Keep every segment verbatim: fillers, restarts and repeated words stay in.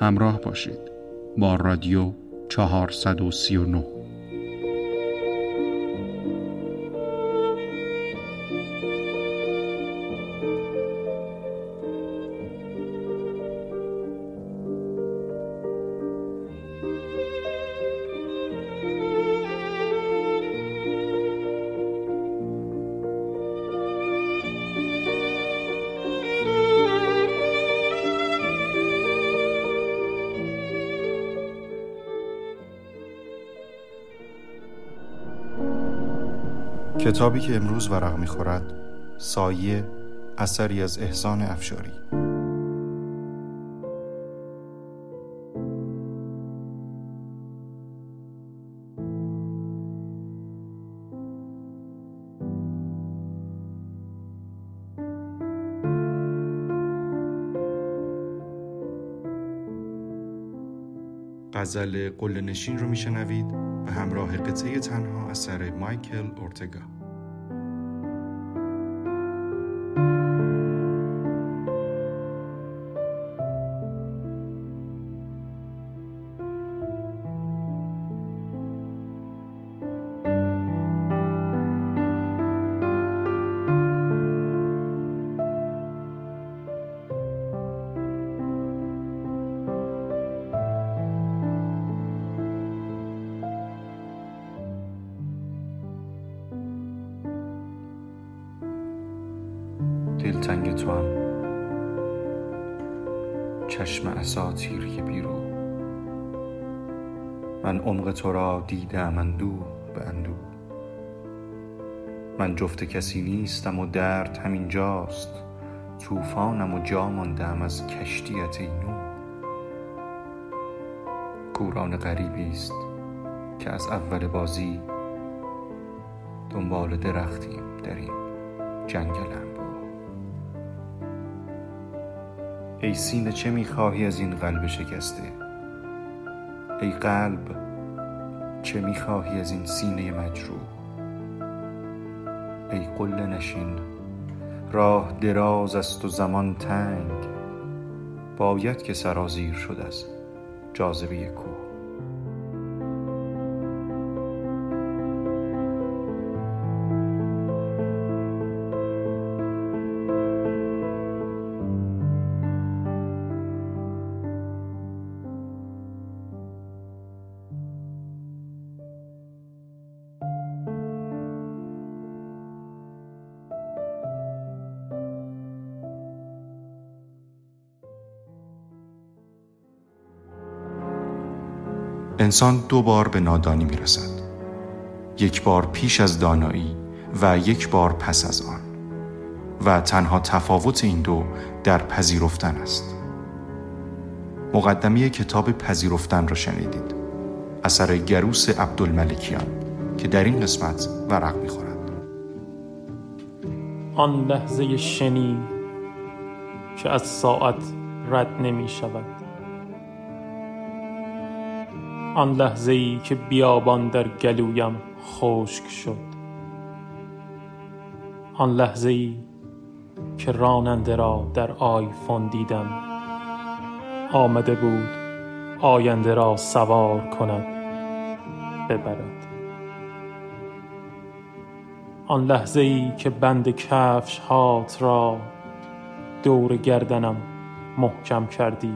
همراه باشید با رادیو چهارصد و سی و نه. کتابی که امروز ورق می‌خورد، سایه، اثری از احسان افشاری. غزل قله‌نشین رو می‌شنوید به همراه قطعه تنها اثر مایکل اورتگا. دلتنگ تو هم چشم اساطیر که بیرو، من عمق تو را دیدم اندو به اندو. من جفت کسی نیستم و درد همین جاست، طوفانم و جا ماندم از کشتیت اینو. کوران غریبی است که از اول بازی دنبال درختیم در این جنگلم. ای سینه چه میخواهی از این قلب شکسته؟ ای قلب چه میخواهی از این سینه مجروح؟ ای قله نشین راه دراز است و زمان تنگ، باید که سرازیر شد از جاذبه کوه. انسان دو بار به نادانی می رسد. یک بار پیش از دانایی و یک بار پس از آن. و تنها تفاوت این دو در پذیرفتن است. مقدمه کتاب پذیرفتن را شنیدید. اثر غروس عبدالملکیان که در این قسمت ورق می خورد. آن لحظه شنی که از ساعت رد نمی شود. آن لحظه‌ای که بیابان در گلویم خشک شد. آن لحظه‌ای که راننده را در آیفون دیدم، آمده بود آینده را سوار کند، ببرد. آن لحظه‌ای که بند کفش هات را دور گردنم محکم کردی.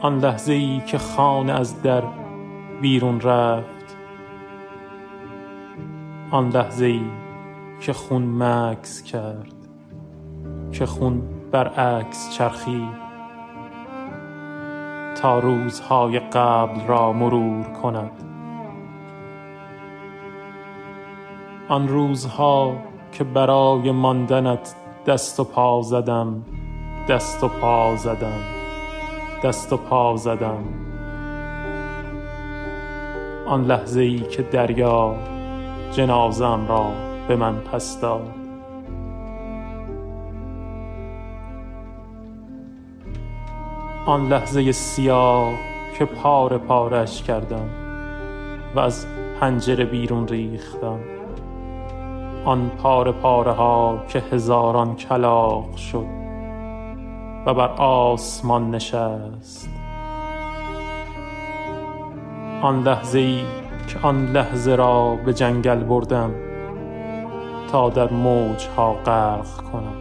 آن لحظه‌ای که خانه از در بیرون رفت. آن لحظه‌ای که خون مکث کرد، که خون برعکس چرخی تا روزهای قبل را مرور کند. آن روزها که برای ماندنت دست و پا زدم، دست و پا زدم، دست و پا زدم. آن لحظه‌ای که دریا جنازه‌ام را به من پس داد. آن لحظه سیاه که پاره پارش کردم و از پنجره بیرون ریختم. آن پاره پاره ها که هزاران کلاغ شد و بر آسمان نشست. آن لحظه‌ای که آن لحظه را به جنگل بردم تا در موجها غرق کنم.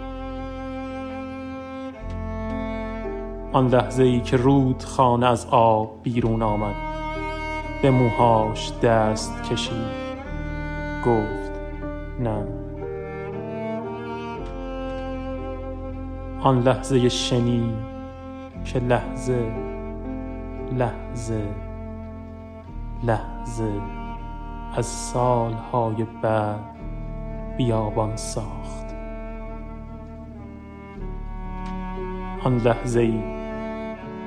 آن لحظه‌ای که رودخانه از آب بیرون آمد، به موهاش دست کشید، گفت نه. آن لحظه شنی که لحظه لحظه لحظه از سالهای بعد بیابان ساخت. آن لحظه‌ای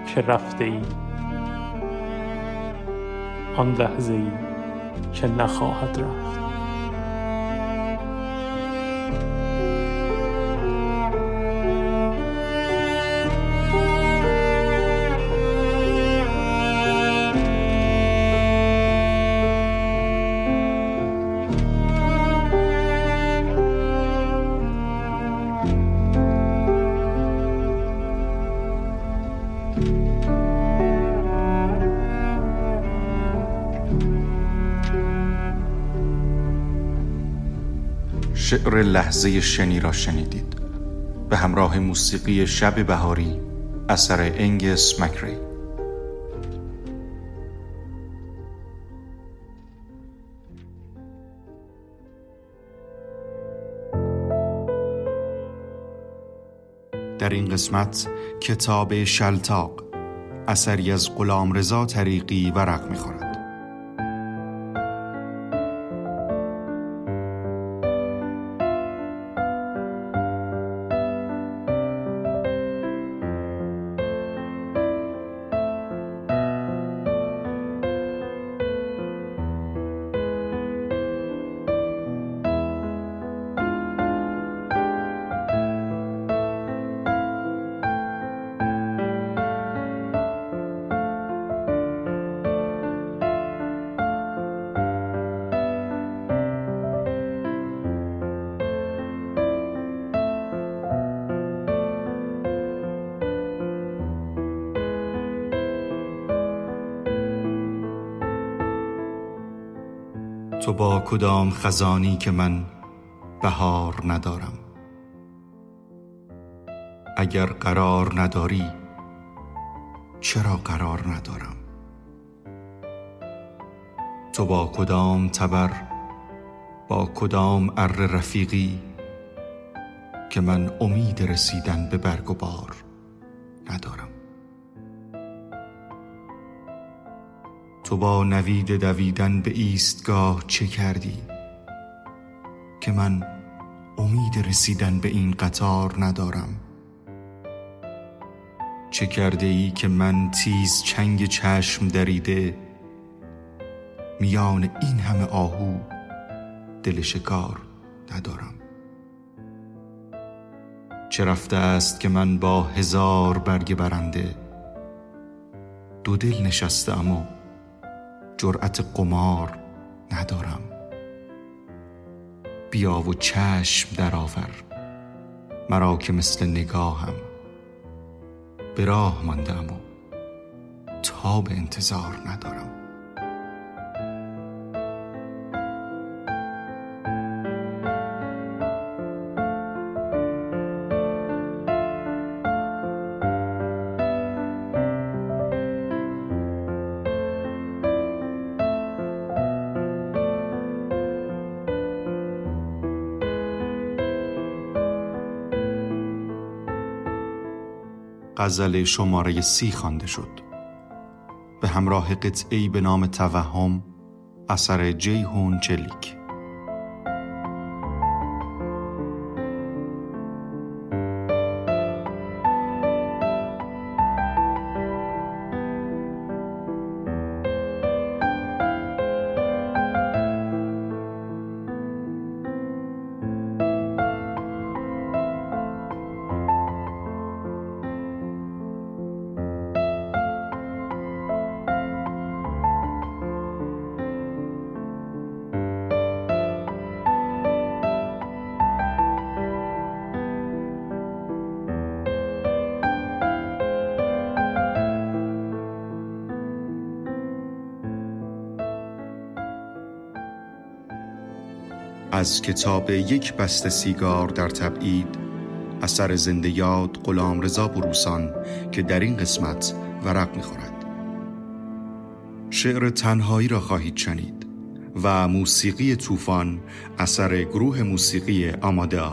که رفته‌ای، آن لحظه‌ای که نخواهد رفت. شعر لحظه شنی را شنیدید به همراه موسیقی شب بهاری اثر انگس مکری. در این قسمت کتاب شلتاق اثری از غلامرضا طریقی ورق می‌خورد. تو با کدام خزانی که من بهار ندارم؟ اگر قرار نداری چرا قرار ندارم؟ تو با کدام تبر، با کدام اره رفیقی که من امید رسیدن به برگ و بار ندارم؟ تو با نوید دویدن به ایستگاه چه کردی که من امید رسیدن به این قطار ندارم؟ چه کرده ای که من تیز چنگ چشم دریده میان این همه آهو دل شکار ندارم؟ چه رفته است که من با هزار برگ برنده دو دل نشسته اما جرأت قمار ندارم؟ بیا و چشم درآور مرا که مثل نگاهم به راه ماندم و تاب انتظار ندارم. غزل شماره سی خوانده شد به همراه قطعه‌ای به نام توهم اثر جی هون چلیک. از کتاب یک بسته سیگار در تبعید اثر زنده یاد غلامرضا بروسان که در این قسمت ورق می‌خورد. شعر تنهایی را خواهید شنید و موسیقی طوفان اثر گروه موسیقی آمادا.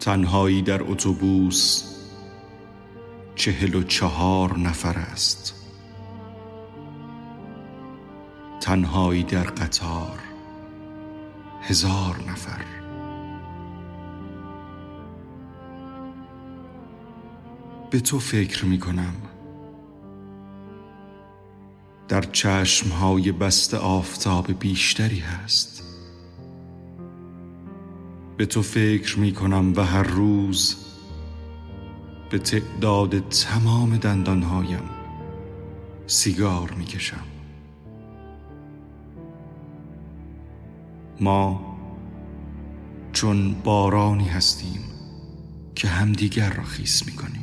تنهایی در اتوبوس چهل و چهار نفر است. تنهایی در قطار هزار نفر. به تو فکر می کنم در چشمهای بسته آفتاب بیشتری هست. به تو فکر می کنم و هر روز به تعداد تمام دندانهایم سیگار می کشم. ما چون بارانی هستیم که همدیگر را خیس می کنیم.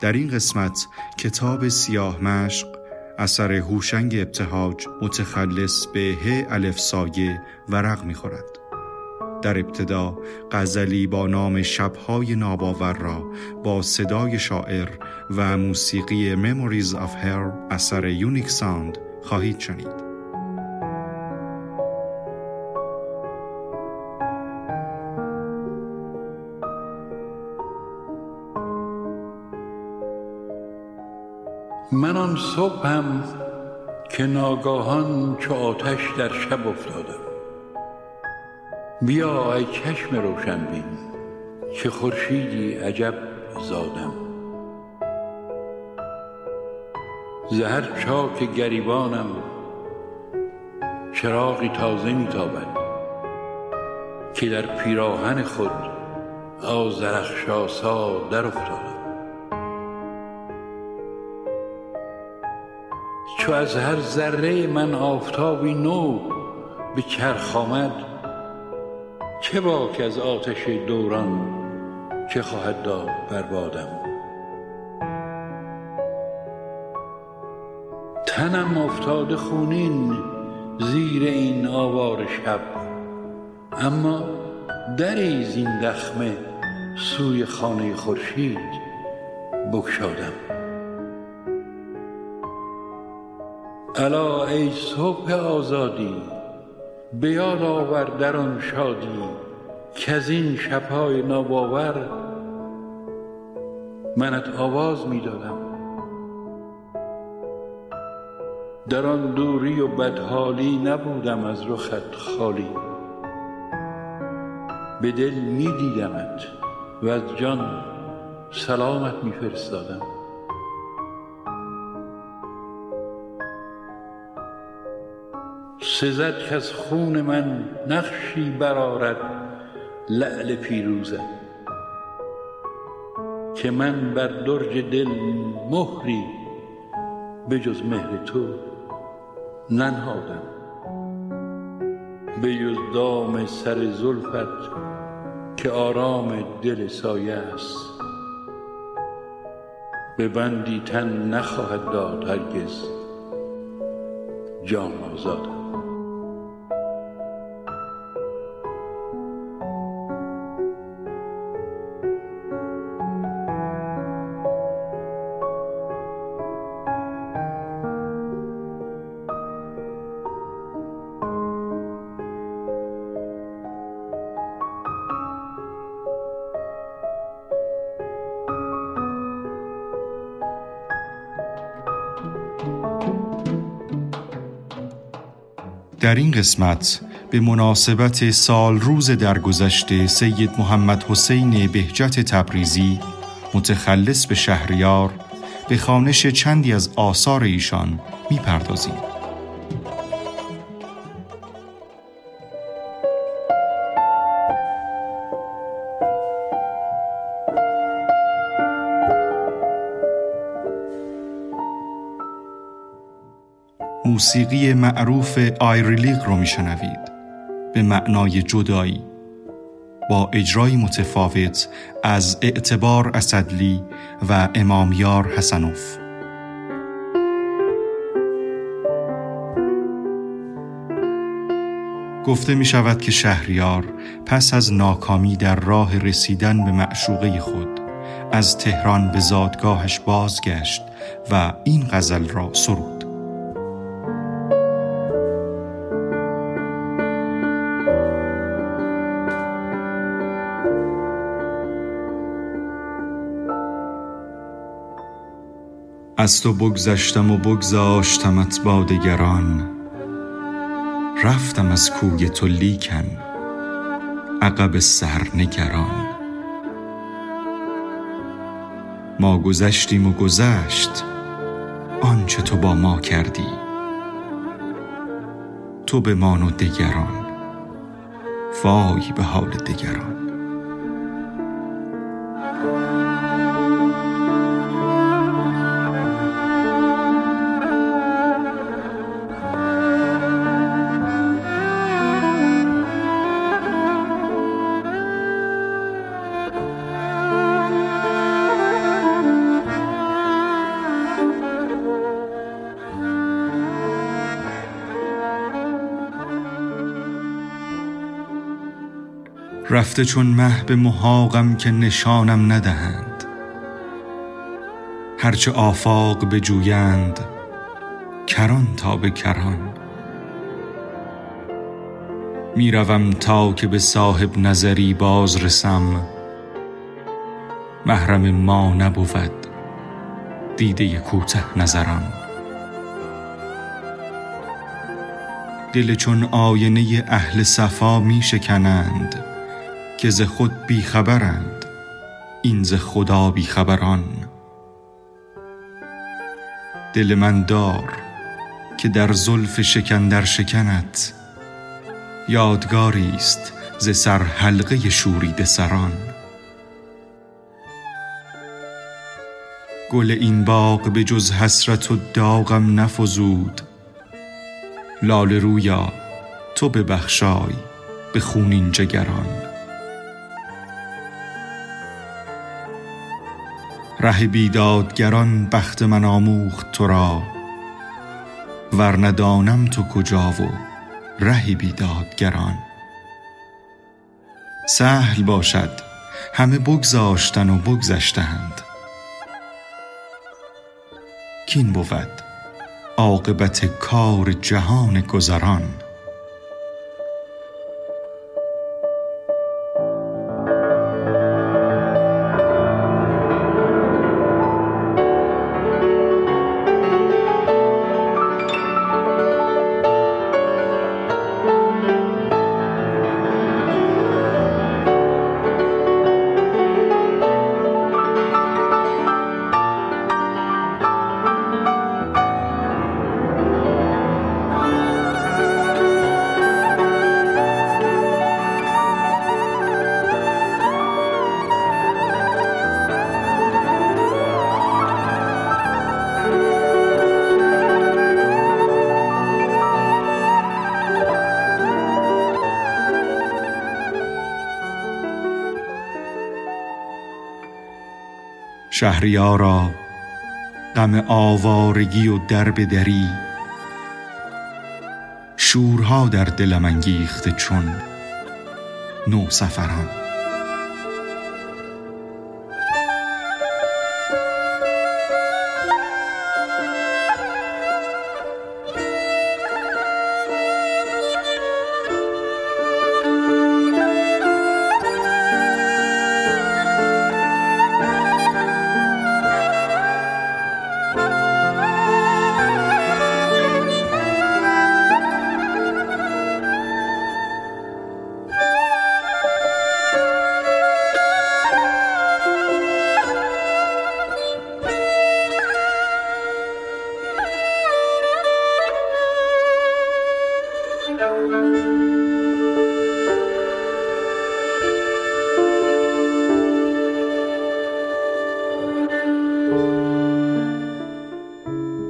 در این قسمت کتاب سیاه مشق اثر هوشنگ ابتهاج متخلص به ه الف سایه ورق می‌خورد. در ابتدا غزلی با نام شب‌های ناباور را با صدای شاعر و موسیقی Memories of Her اثر یونیک ساند خواهید شنید. من آن صبحم که ناگاهان چو آتش در شب افتادم. بیا ای چشم روشن بین چه خورشیدی عجب زادم. ز هر چاک گریبانم چراغی تازه میتابد که در پیراهن خود آذرخشاسا در افتادم. چو از هر ذره من آفتابی نو به چرخ آمد چه باک از آتش دوران که خواهد داد بر بادم. تنم افتاده خونین زیر این آوار شب، اما دری زین دخمه سوی خانه خورشید بگشادم. الا ای صبح آزادی به یاد آور در آن شادی که از این شب‌های ناباور منت آواز می‌دادم. در آن دوری و بدحالی نبودم از رخت خالی، به دل می‌دیدمت و از جان سلامت می‌فرستادم. سزد که از خون من نقشی برآرد لعل پیروزه که من بر درج دل مهری به جز مهر تو ننهادم. به جز دام سر زلفت که آرام دل سایه است به بندی تن نخواهد داد هرگز جان آزادم. در این قسمت به مناسبت سال روز درگذشته سید محمد حسین بهجت تبریزی متخلص به شهریار به خوانش چندی از آثار ایشان می‌پردازیم. موسیقی معروف آیریلیق رو میشنوید به معنای جدایی با اجرای متفاوت از اعتبار اسدلی و امامیار حسنوف. گفته می شود که شهریار پس از ناکامی در راه رسیدن به معشوقه خود از تهران به زادگاهش بازگشت و این غزل را سرود. از تو بگذشتم و بگذاشتمت با دگران، رفتم از کوی تو لیکن عقب سر نگران. ما گذشتیم و گذشت آنچه تو با ما کردی، تو بمان و دگران وای به حال دگران. رفته چون مه به محاقم که نشانم ندهند، هرچه آفاق بجویند کران تا به کران. میروم تا که به صاحب نظری باز رسم، محرم ما نبود دیده کوته نظران. دل چون آینه اهل صفا می شکنند، که ز خود بیخبرند این ز خدا بیخبران. دل من دار که در زلف شکن در شکنت، یادگاری است ز سر حلقه شوریده سران. گل این باغ به جز حسرت و داغم نفزود، لاله رویا تو ببخشای به خونین جگران. ره بیدادگران بخت من آموخت تو را، ورنه دانم تو کجا و ره بیدادگران. سهل باشد همه بگذاشتن و بگذشتند، کین بود عاقبت کار جهان گذران. شهریارا غم آوارگی و دربدری، شورها در دلم انگیخته چون نو سفران.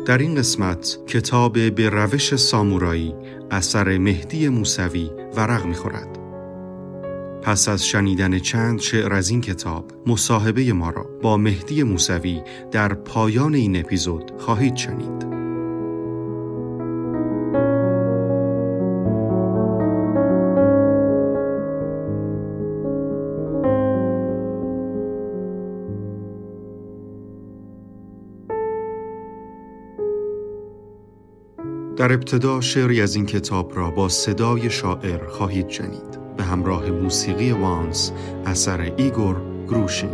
در این قسمت کتاب به روش سامورایی اثر مهدی موسوی ورق می‌خورد. پس از شنیدن چند شعر از این کتاب، مصاحبه ما را با مهدی موسوی در پایان این اپیزود خواهید شنید. در ابتدا شعری از این کتاب را با صدای شاعر خواهید شنید به همراه موسیقی وانس اثر ایگور گروشین.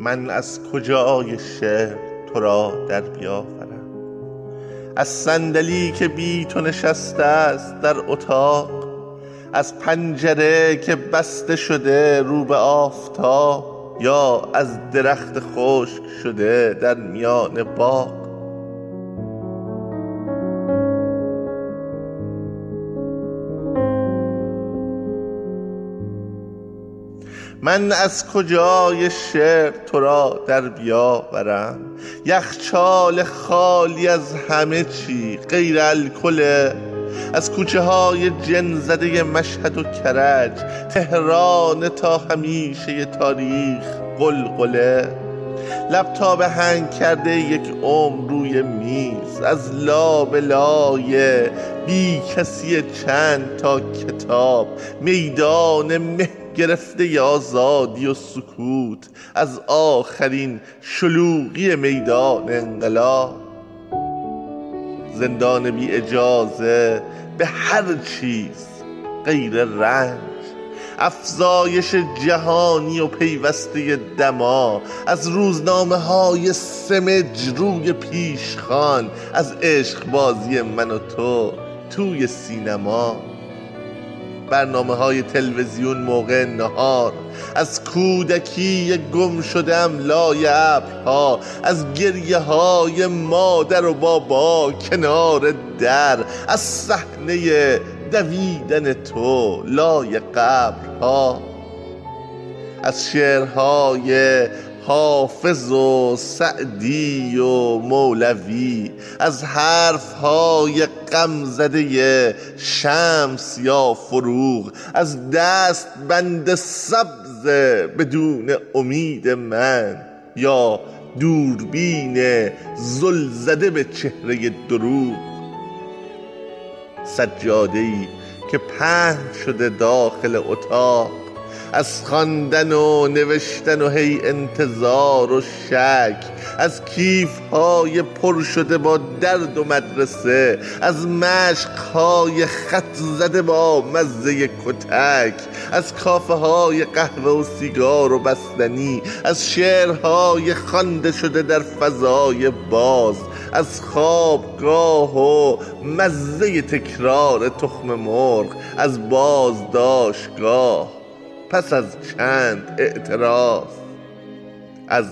من از کجای شعر تو را در بیاورم؟ از صندلی که بی تو نشسته است در اتاق، از پنجره که بسته شده رو به آفتاب، یا از درخت خشک شده در میان باغ. من از کجای شعر تو را در بیاورم؟ یخچال خالی از همه چی غیر الکل، از کوچه های جن زده مشهد و کرج، تهران تا همیشه تاریخ قلقله، لپتاپ هنگ کرده یک عمر روی میز، از لابلای بی کسی چند تا کتاب، میدان مه گرفته ی آزادی و سکوت، از آخرین شلوغی میدان انقلاب، زندان بی اجازه به هر چیز غیر رنج، افزایش جهانی و پیوسته دما، از روزنامه های سمج روی پیشخان، از عشق بازی من و تو توی سینما، برنامه های تلویزیون موقع نهار، از کودکی گم شدم لای ابرها، از گریه های مادر و بابا کنار در، از صحنه دویدن تو لای قبرها، از شعرهای حافظ و سعدی و مولوی، از حرفهای غمزده شمس یا فروغ، از دست بند سبز بدون امید من، یا دوربین زل زده به چهره دروغ، سجاده‌ای که پهن شده داخل اتاق، از خواندن و نوشتن و هی انتظار و شک، از کیف‌های پر شده با درد و مدرسه، از مشق‌های خط زده با مزه کتک، از کافه‌های قهوه و سیگار و بستنی، از شعرهای خوانده شده در فضای باز، از خوابگاه و مزه تکرار تخم مرغ، از بازداشتگاه پس از چند اعتراض، از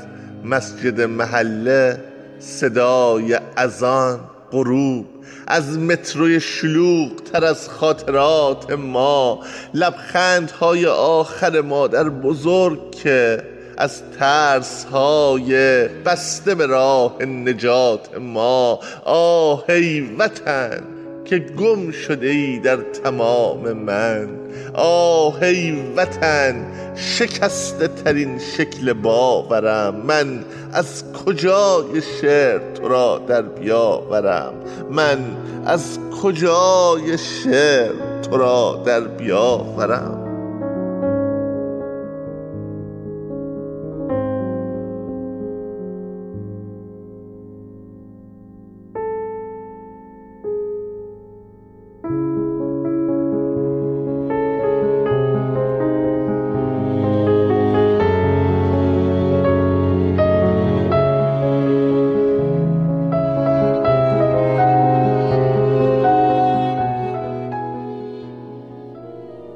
مسجد محله صدای اذان غروب، از متروی شلوغ تر از خاطرات ما، لبخندهای آخر مادر بزرگ که از ترسهای بسته به راه نجات ما، آهی وطن که گم شده ای در تمام من، آهی وطن شکسته ترین شکل باورم. من از کجای شعر تو را در بیاورم؟ من از کجای شعر تو را در بیاورم؟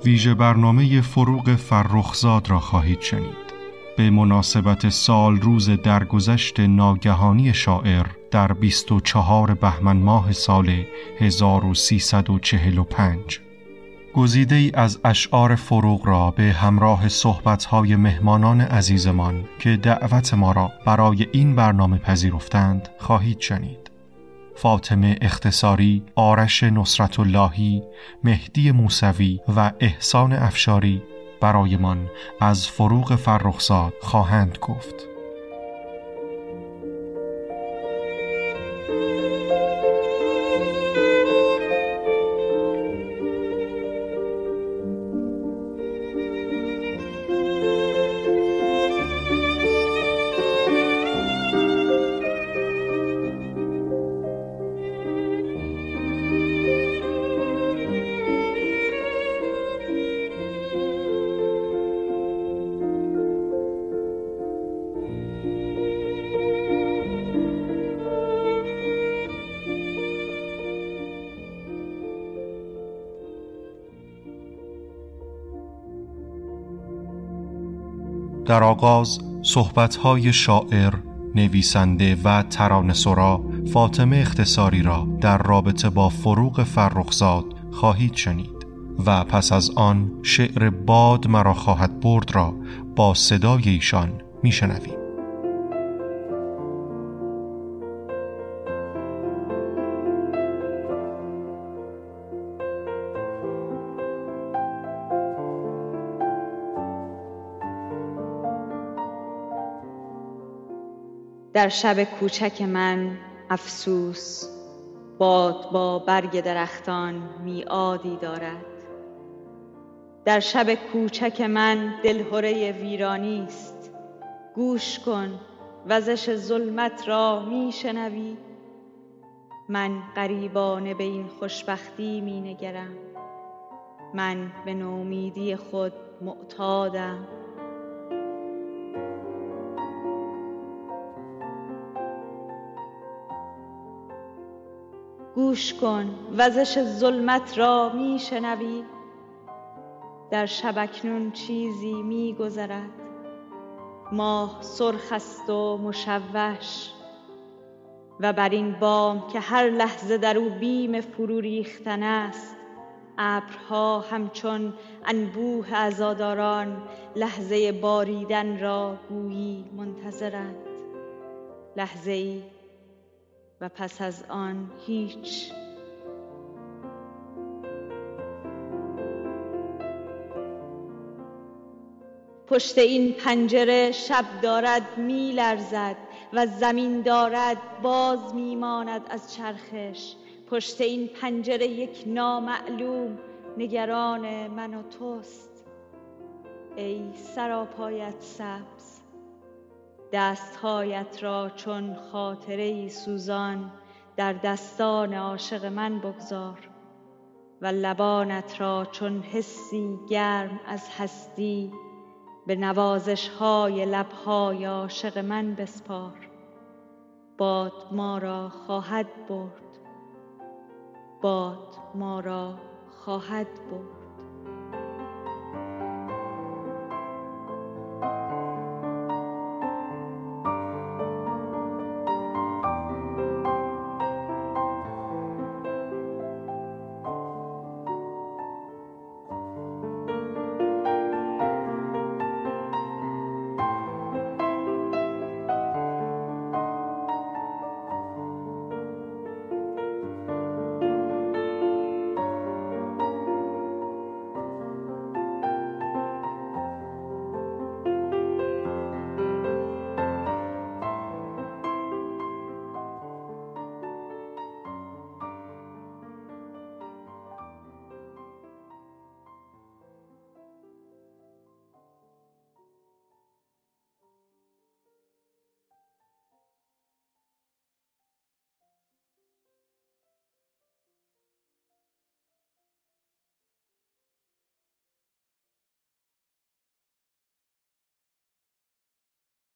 ویژه برنامه فروغ فرخزاد را خواهید شنید به مناسبت سال روز درگذشت ناگهانی شاعر در بیست و چهارم بهمن ماه سال هزار و سیصد و چهل و پنج. گزیده‌ای از اشعار فروغ را به همراه صحبت‌های مهمانان عزیزمان که دعوت ما را برای این برنامه پذیرفتند خواهید شنید. فاطمه اختصاری، آرش نصرت اللهی، مهدی موسوی و احسان افشاری برایمان از فروغ فرخزاد خواهند گفت. در آغاز صحبت‌های شاعر، نویسنده و ترانه‌سرا فاطمه اختصاری را در رابطه با فروغ فرخزاد خواهید شنید و پس از آن شعر باد مرا خواهد برد را با صدای ایشان می‌شنویم. در شب کوچک من افسوس، باد با برگ درختان میعادی دارد. در شب کوچک من دلهره ویرانی است. گوش کن، وزش ظلمت را میشنوی. من غریبانه به این خوشبختی مینگرم. من به نومیدی خود معتادم. گوش کن، وزش ظلمت را می شنوی. در شبکنون چیزی می گذرد. ماه سرخ است و مشوش و بر این بام که هر لحظه در او بیم فرو ریختن است، ابرها همچون انبوه عزاداران لحظه باریدن را گویی منتظرند. لحظه ای و پس از آن هیچ. پشت این پنجره شب دارد می لرزد و زمین دارد باز می ماند از چرخش. پشت این پنجره یک نامعلوم نگران من و توست. ای سراپایت سبز، دستهایت را چون خاطره‌ای سوزان در دستان عاشق من بگذار و لبانت را چون حسی گرم از هستی به نوازش‌های لب‌های عاشق من بسپار. باد ما را خواهد برد، باد ما را خواهد برد.